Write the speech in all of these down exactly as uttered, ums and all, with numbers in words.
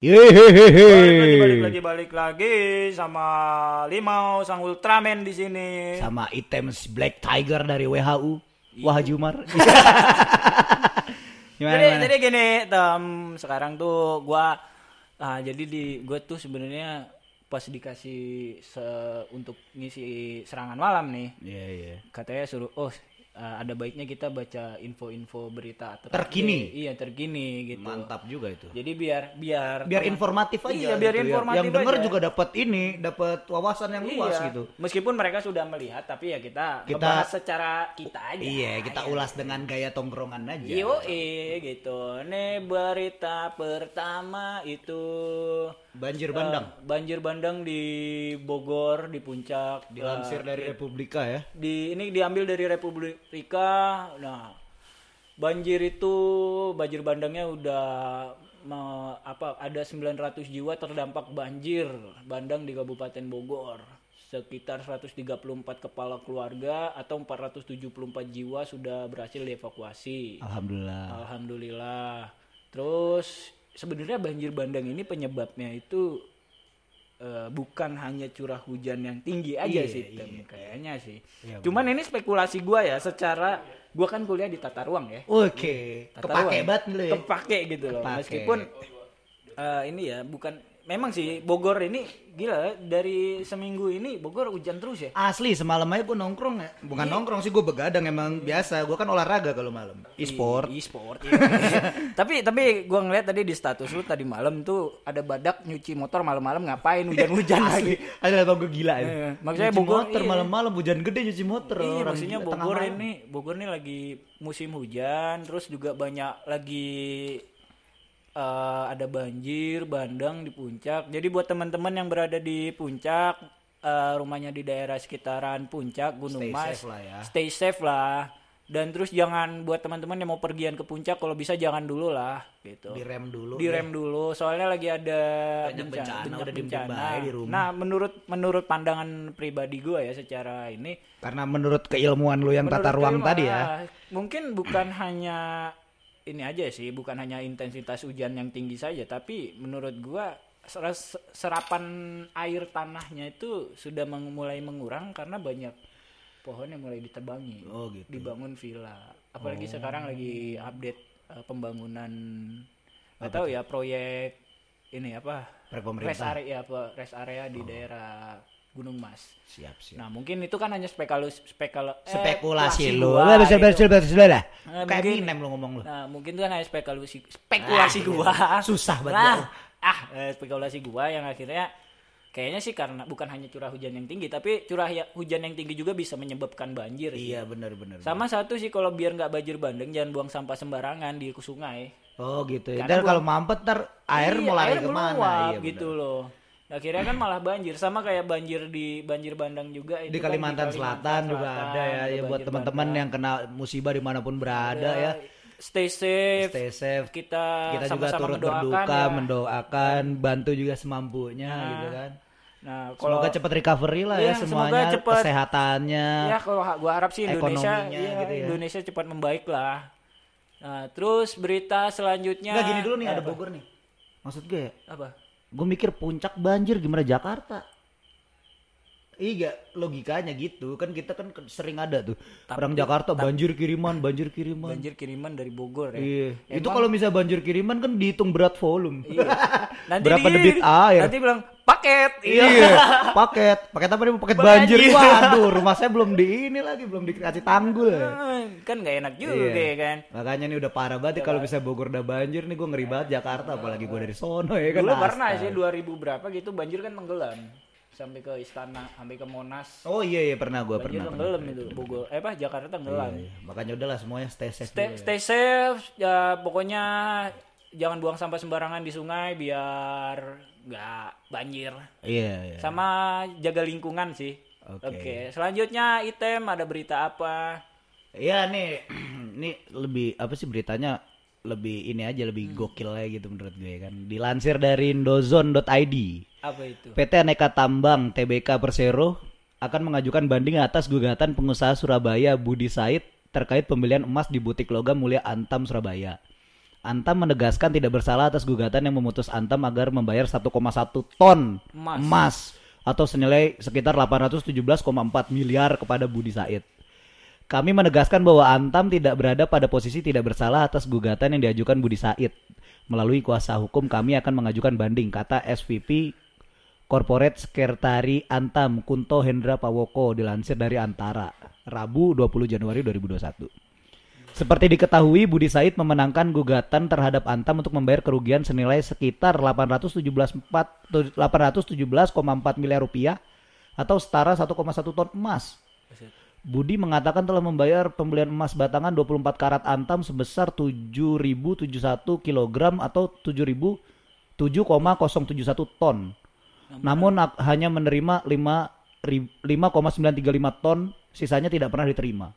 Yehehehe. Balik, balik, balik, balik lagi sama Limau Sang Ultraman di sini. Sama Items Black Tiger dari W H U. Wahjumar. Gimana, jadi, gimana? Jadi gini, tem, sekarang tuh gua nah, jadi di gua tuh sebenarnya pas dikasih se, untuk ngisi serangan malam nih. Iya, yeah, iya. Yeah. Katanya suruh oh Uh, ada baiknya kita baca info-info berita ter- terkini. Iya, terkini gitu. Mantap juga itu. Jadi biar biar biar teman, informatif aja. Iya, biar gitu informatif. Ya. Yang denger juga dapat ini, dapat wawasan yang iya. luas gitu. Meskipun mereka sudah melihat, tapi ya kita membahas secara kita aja. Iya, kita ya. ulas dengan gaya tongkrongan aja. Yo, eh gitu. Nih berita pertama itu banjir bandang. Uh, banjir bandang di Bogor, di Puncak. Dilansir uh, dari Republika ya. Di ini diambil dari Republika. Nah, banjir itu banjir bandangnya udah me, apa ada sembilan ratus jiwa terdampak banjir bandang di Kabupaten Bogor. Sekitar seratus tiga puluh empat kepala keluarga atau empat ratus tujuh puluh empat jiwa sudah berhasil dievakuasi. Alhamdulillah. Alhamdulillah. Terus sebenarnya banjir bandang ini penyebabnya itu uh, bukan hanya curah hujan yang tinggi aja iya, sih, iya, iya. kayaknya sih. Iya, cuman bener. Ini spekulasi gue ya, secara gue kan kuliah di tata ruang ya. Oke. Okay. Kepake banget loh. Ya. Kepake gitu loh. Kepake. Meskipun uh, ini ya bukan. Memang sih Bogor ini gila, dari seminggu ini Bogor hujan terus ya. Asli semalam aja gue nongkrong ya. Bukan yeah. nongkrong sih, gue begadang emang biasa. Gue kan olahraga kalau malam. E-sport. E-sport. Iya. tapi tapi gue ngeliat tadi di status lu tadi malam tuh ada badak nyuci motor malam-malam, ngapain hujan-hujan lagi. Ada apa gue gila ini. Ya. Maksudnya nyuci Bogor motor iya. malam-malam hujan gede nyuci motor. Iya, maksudnya gila, Bogor ini Bogor ini lagi musim hujan, terus juga banyak lagi Uh, ada banjir bandang di Puncak. Jadi buat teman-teman yang berada di Puncak, uh, rumahnya di daerah sekitaran Puncak, Gunung Mas, stay safe lah ya. Stay safe lah. Dan terus jangan, buat teman-teman yang mau pergian ke Puncak, kalau bisa jangan dulu lah gitu. Direm dulu. Direm ya. dulu. Soalnya lagi ada banyak bencana, bencana, udah bencana. Di rumah. Nah, menurut menurut pandangan pribadi gue ya secara ini, karena menurut keilmuan lu yang tata ruang tadi ya, mungkin bukan hanya ini aja sih, bukan hanya intensitas hujan yang tinggi saja, tapi menurut gua serapan air tanahnya itu sudah mulai mengurang karena banyak pohon yang mulai ditebangi. Oh, gitu. Dibangun villa. Apalagi oh. sekarang lagi update uh, pembangunan nggak tahu ya, proyek ini apa? Rest area apa? Rest area di oh. daerah Gunung Mas. Siap, siap. Nah, mungkin itu kan hanya spekulasi spekulasi eh, spekulasi lu. Lah bisa bisa bisa lah. Kayak minem lu ngomong lu. Nah, mungkin itu kan hanya spekulasi spekulasi ah, gua. Susah banget. Nah, ah, spekulasi gua yang akhirnya kayaknya sih karena bukan hanya curah hujan yang tinggi, tapi curah hujan yang tinggi juga bisa menyebabkan banjir. Iya, benar-benar. Sama bener. Satu sih, kalau biar nggak banjir bandeng, jangan buang sampah sembarangan di sungai. Oh, gitu. Karena ntar bu- kalau mampet ntar air iya, mau lari air kemana? Meluap, iya, gitu loh. Akhirnya kan malah banjir, sama kayak banjir di banjir bandang juga itu di Kalimantan, kan di Kalimantan Selatan, Selatan juga ada ya, ya buat teman-teman yang kena musibah dimanapun berada ya, ya. Stay safe, stay safe. Kita, kita juga turut berduka, ya. mendoakan, bantu juga semampunya nah. gitu kan. Nah, kalau, semoga cepat recovery lah ya, ya semuanya, cepet, kesehatannya. Ya kalau gua harap sih Indonesia, ya, gitu ya. Indonesia cepat membaik lah. Nah, terus berita selanjutnya. Enggak gini dulu nih, eh, ada Bogor nih. Maksud gue ya? Apa? Gue mikir Puncak banjir gimana Jakarta? Iya, logikanya gitu kan, kita kan sering ada tuh tapi, orang Jakarta tapi, banjir kiriman, banjir kiriman, banjir kiriman dari Bogor ya. Iya. Emang, itu kalau misalnya banjir kiriman kan dihitung berat volume. Iya. Nanti berapa di, debit air? Nanti bilang paket. Iya. iya. Paket. Paket apa nih? Paket banjir. banjir. Waduh, rumah saya belum di ini lagi, belum dikasih tanggul. Ya. Kan nggak enak juga iya. kan. Makanya nih udah parah banget kalau misalnya Bogor udah banjir nih, gue ngeri banget Jakarta, apalagi gue dari sono ya kan. Dulu pernah sih dua ribu berapa gitu banjir kan Tenggelam. Sampai ke istana, sampai ke Monas. Oh iya iya pernah gue pernah. Banjir tenggelam itu Bogor. Eh apa Jakarta tenggelam. Iya, iya. Makanya udahlah semuanya stay safe. Stay, stay ya. safe. Ya, pokoknya jangan buang sampah sembarangan di sungai biar nggak banjir. Iya. iya. Sama jaga lingkungan sih. Oke. Okay. Okay. Selanjutnya item ada berita apa? Iya nih, nih lebih apa sih beritanya? Lebih ini aja, lebih hmm. gokil aja gitu menurut gue kan. Dilansir dari indozone dot i d. Apa itu? P T Aneka Tambang Tbk Persero akan mengajukan banding atas gugatan pengusaha Surabaya Budi Said terkait pembelian emas di Butik Logam Mulia Antam Surabaya. Antam menegaskan tidak bersalah atas gugatan yang memutus Antam agar membayar satu koma satu ton emas, emas atau senilai sekitar delapan ratus tujuh belas koma empat miliar kepada Budi Said. Kami menegaskan bahwa Antam tidak berada pada posisi tidak bersalah atas gugatan yang diajukan Budi Said. Melalui kuasa hukum kami akan mengajukan banding, kata S V P Corporate Sekretari Antam Kunto Hendra Pawoko dilansir dari Antara, Rabu dua puluh Januari dua ribu dua puluh satu. Seperti diketahui, Budi Said memenangkan gugatan terhadap Antam untuk membayar kerugian senilai sekitar delapan ratus tujuh belas koma empat miliar rupiah atau setara satu koma satu ton emas. Budi mengatakan telah membayar pembelian emas batangan dua puluh empat karat Antam sebesar tujuh ribu tujuh puluh satu kilogram atau tujuh ribu tujuh koma nol tujuh satu ton. Namun hanya menerima lima koma sembilan tiga lima ton, sisanya tidak pernah diterima.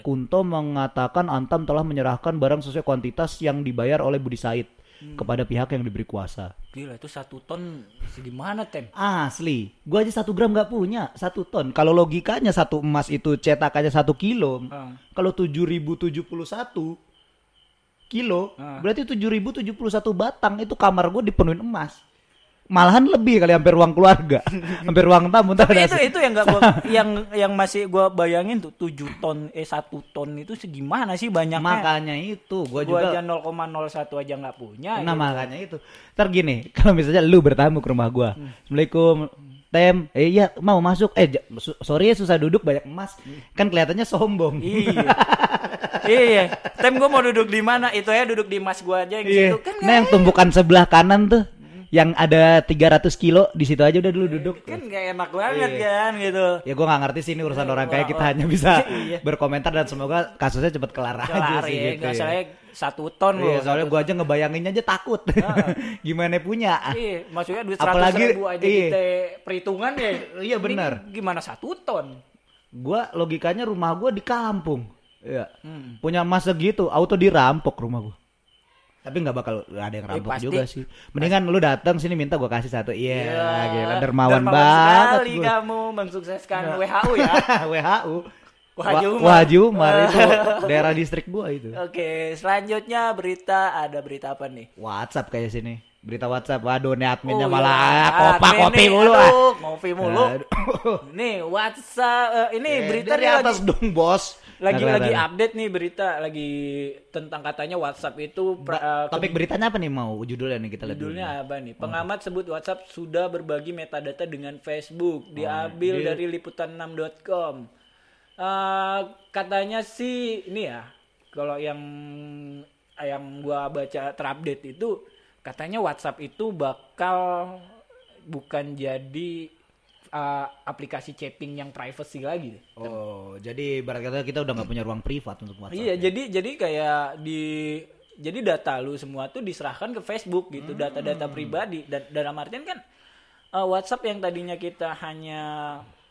Kunto mengatakan Antam telah menyerahkan barang sesuai kuantitas yang dibayar oleh Budi Said hmm. kepada pihak yang diberi kuasa. Gila, itu satu ton segimana, Tem? Asli, gua aja satu gram gak punya, satu ton. Kalau logikanya satu emas itu cetakannya satu kilo, hmm. kalau tujuh ribu tujuh puluh satu kilo, hmm. berarti tujuh ribu tujuh puluh satu batang itu kamar gua dipenuhin emas. Malahan lebih kali, hampir ruang keluarga, hampir ruang tamu. Tapi itu hasil. Itu yang nggak yang yang masih gue bayangin tuh tujuh ton eh satu ton itu segimana sih banyaknya? Makanya itu gue juga aja nol koma nol satu aja nggak punya. Nah gitu. Makanya itu. Ntar gini, kalau misalnya lu bertamu ke rumah gue, hmm. Assalamualaikum, Tem, eh iya mau masuk, eh sorry ya susah duduk banyak emas, kan kelihatannya sombong. Iya, iya. Tem gue mau duduk di mana? Itu ya duduk di emas gue aja yang iya. Situ kan. Nah yang tumpukan sebelah kanan tuh. Yang ada tiga ratus kilo di situ aja udah dulu duduk. Kan gak enak banget iya. Kan gitu. Ya gue gak ngerti sih ini urusan orang kaya, kita hanya bisa iya. berkomentar dan semoga kasusnya cepet kelar aja sih ya, gitu. Gak usah ya. Satu ton loh. Iya, soalnya gue aja ngebayanginnya aja takut. Nah. Gimana punya? Iya, maksudnya duit seratus apalagi, ribu aja iya. Kita perhitungan ya. Iya benar. Gimana satu ton? Gue logikanya rumah gue di kampung. Iya. Hmm. Punya emas segitu, auto dirampok rumah gue. Tapi nggak bakal ada yang rampok eh, juga sih. Mendingan pasti. Lu datang sini minta gue kasih satu. Iya, yeah, gila dermawan, dermawan banget. Sekali gua. Kamu mensukseskan nah. W H U ya. W H U. Wahjumar. Wahjumar itu daerah distrik gua itu. Oke, okay, selanjutnya berita ada berita apa nih? WhatsApp kayak sini. Berita WhatsApp. Waduh, nih adminnya oh, malah iya. kopa kopi mulu. Aduh, ngopi mulu. Nih WhatsApp uh, ini eh, berita di atas lagi... dong, Bos. Lagi nah, lagi nah, update nah. nih berita lagi tentang katanya WhatsApp itu pra, ba- topik ke- beritanya apa nih mau judulnya nih kita lihat. Judulnya apa nih? Pengamat oh. sebut WhatsApp sudah berbagi metadata dengan Facebook, diambil oh, dari liputan enam dot com. Uh, katanya sih ini ya, kalau yang yang gua baca terupdate itu katanya WhatsApp itu bakal bukan jadi Uh, aplikasi chatting yang privacy lagi. Oh, Ter- jadi ibarat kata kita udah nggak punya ruang privat untuk WhatsApp. Iya, ya. jadi jadi kayak di jadi data lu semua tuh diserahkan ke Facebook gitu, hmm. data-data pribadi. Dan dalam artian kan uh, WhatsApp yang tadinya kita hanya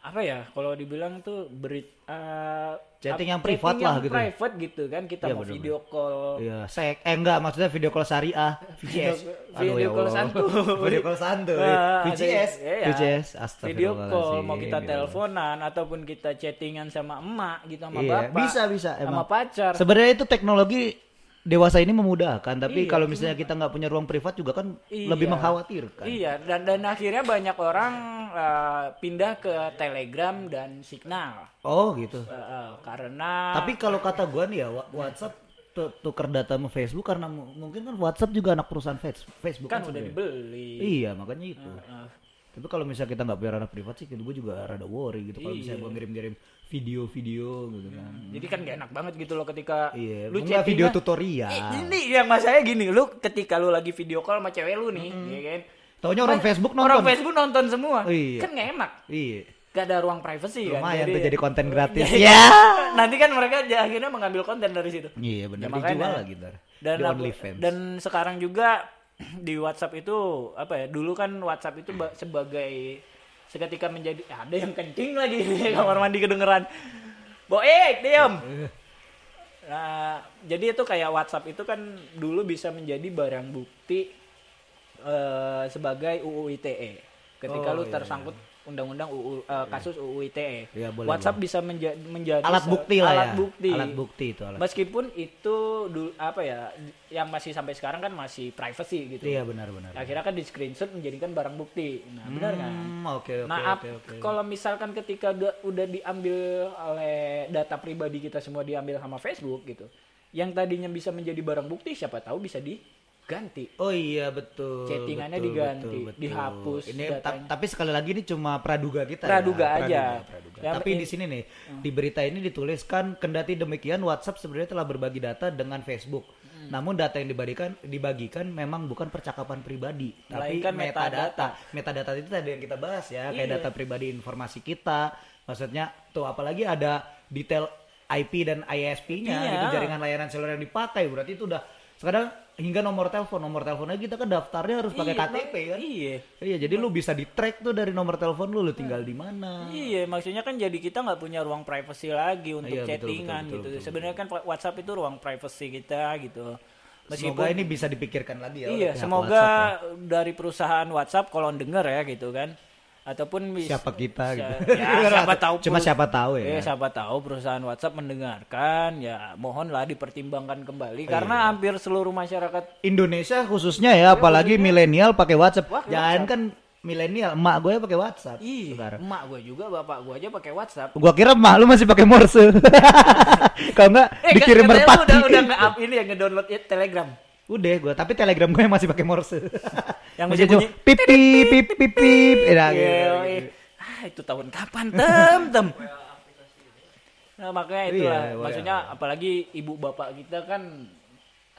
apa ya? Kalau dibilang tuh berit uh, chatting yang privat lah gitu. Private gitu kan kita ya, mau bener-bener. Video call. Iya, sek eh enggak maksudnya video call syariah, V C S. Aduh, video, ya call santu. video call santu. Uh, V C S. Ya, ya. V C S. Astagfirullah. Video call mau kita ya. teleponan ataupun kita chattingan sama emak gitu sama iya, bapak. Bisa bisa emang. Sama pacar. Sebenarnya itu teknologi dewasa ini memudahkan, tapi iya, kalau misalnya kita nggak punya ruang privat juga kan iya, lebih mengkhawatirkan. Iya, dan dan akhirnya banyak orang uh, pindah ke Telegram dan Signal. Oh gitu. Uh, uh, karena. Tapi kalau kata gue nih ya WhatsApp tuker data sama Facebook karena mungkin kan WhatsApp juga anak perusahaan Facebook kan, kan udah dibeli. Iya makanya itu. Uh, uh. Tapi kalau misalnya kita nggak punya ranah privat sih, gue juga rada worry gitu kalau misalnya gue ngirim-ngirim video-video gitu kan. Jadi kan gak enak banget gitu loh ketika iya, lu chatting video tutorial. Eh, ini yang masanya gini, lu ketika lu lagi video call sama cewek lu nih, mm-hmm. ya kan. Taunya orang Mas, Facebook nonton. Orang Facebook nonton semua. Iya. Kan gak enak. Iya. Gak ada ruang privacy kan. Lumayan tuh jadi konten gratis. Iya. Ya. Nanti kan mereka akhirnya mengambil konten dari situ. Iya benar ya, dijual lagi ntar. Dan, dan sekarang juga di WhatsApp itu apa ya? Dulu kan WhatsApp itu sebagai seketika menjadi ada yang kencing lagi di kamar mandi kedengeran. Boek, diam. Nah, jadi itu kayak WhatsApp itu kan dulu bisa menjadi barang bukti uh, sebagai U U I T E. Ketika oh, lu iya, tersangkut iya. undang-undang U U uh, kasus U U I T E. Ya, boleh, WhatsApp boleh. Bisa menja menjadi alat bukti lah, alat ya. bukti. Alat bukti itu. Alat. Meskipun itu apa ya, yang masih sampai sekarang kan masih privacy gitu. Iya, benar-benar. Akhirnya kan di screenshot menjadikan barang bukti. Nah, hmm, benar kan? Oke, oke, nah, oke, oke. Kalau misalkan ketika udah diambil oleh data pribadi kita semua diambil sama Facebook gitu, yang tadinya bisa menjadi barang bukti siapa tahu bisa di ganti. Oh iya, betul. Chattingannya betul, diganti, betul, betul. dihapus. Ini ta tapi sekali lagi ini cuma praduga kita. Praduga ya? aja. Praduga, praduga. Ya, tapi ini, di sini nih uh. di berita ini dituliskan kendati demikian WhatsApp sebenarnya telah berbagi data dengan Facebook. Hmm. Namun data yang dibagikan dibagikan memang bukan percakapan pribadi, melainkan tapi metadata. Metadata itu tadi yang kita bahas ya, iya. kayak data pribadi informasi kita. Maksudnya tuh apalagi ada detail I P dan I S P-nya iya. itu jaringan layanan seluler yang dipakai. Berarti itu udah sekarang hingga nomor telepon, nomor teleponnya kita kan daftarnya harus pakai K T P kan? Iya. Iya, jadi lu bisa di-track tuh dari nomor telepon lu, lu tinggal di mana. Iya, maksudnya kan jadi kita nggak punya ruang privacy lagi untuk iya, chattingan betul, betul, gitu. Betul, betul, Sebenarnya betul. kan WhatsApp itu ruang privacy kita gitu. Meskipun, semoga ini bisa dipikirkan lagi ya. Iya, semoga ya. dari perusahaan WhatsApp kalau denger ya gitu kan. Ataupun bisa, siapa kita bisa, gitu. Ya, siapa tahu. Cuma siapa tahu ya. Ya, siapa tahu perusahaan WhatsApp mendengarkan ya, mohonlah dipertimbangkan kembali oh, karena iya. hampir seluruh masyarakat Indonesia khususnya ya, ya apalagi milenial pakai WhatsApp. Wah, Jangan WhatsApp. kan milenial, emak gue ya pakai WhatsApp. Ih, sekarang. Emak gue juga, bapak gue aja pakai WhatsApp. Gue kira emak lu masih pakai Morse. Kalau enggak eh, dikirim merpati. Udah udah nge-up ini ya, nge-download ya, Telegram. Udah gue, tapi Telegram gue masih pakai Morse. Yang masih bunyi pip pip pip pip pip. Ah, itu tahun kapan, Tem? Tem. Nah, makanya itulah. Iya, maksudnya iya. apalagi ibu bapak kita kan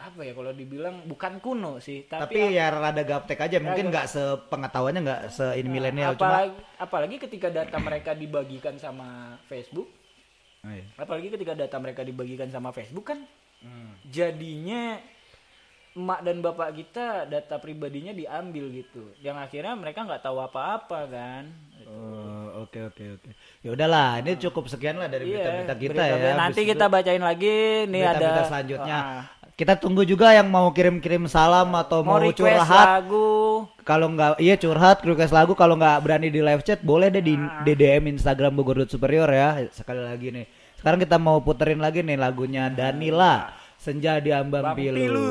apa ya kalau dibilang bukan kuno sih, tapi, tapi ya rada gaptek aja, mungkin nggak sepengetahuannya, nggak se-in milenial. Apalagi, apalagi ketika data mereka dibagikan sama Facebook. Oh, iya. Apalagi ketika data mereka dibagikan sama Facebook kan. Hmm. Jadinya emak dan bapak kita data pribadinya diambil gitu, yang akhirnya mereka nggak tahu apa-apa kan. Oke oke oke. Ya udahlah, ini cukup sekian lah dari berita-berita yeah, kita berita, ya. Nanti kita bacain lagi nih berita, ada berita selanjutnya. Uh, kita tunggu juga yang mau kirim-kirim salam atau mau, mau curhat lagu. Kalau nggak, iya curhat, request lagu. Kalau nggak berani di live chat, boleh deh di uh. D D M Instagram Bogor Dut Superior ya. Sekali lagi nih. Sekarang kita mau puterin lagi nih lagunya Daniela. Senja di Ambang Pilu. Pilu.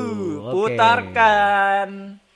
Putarkan.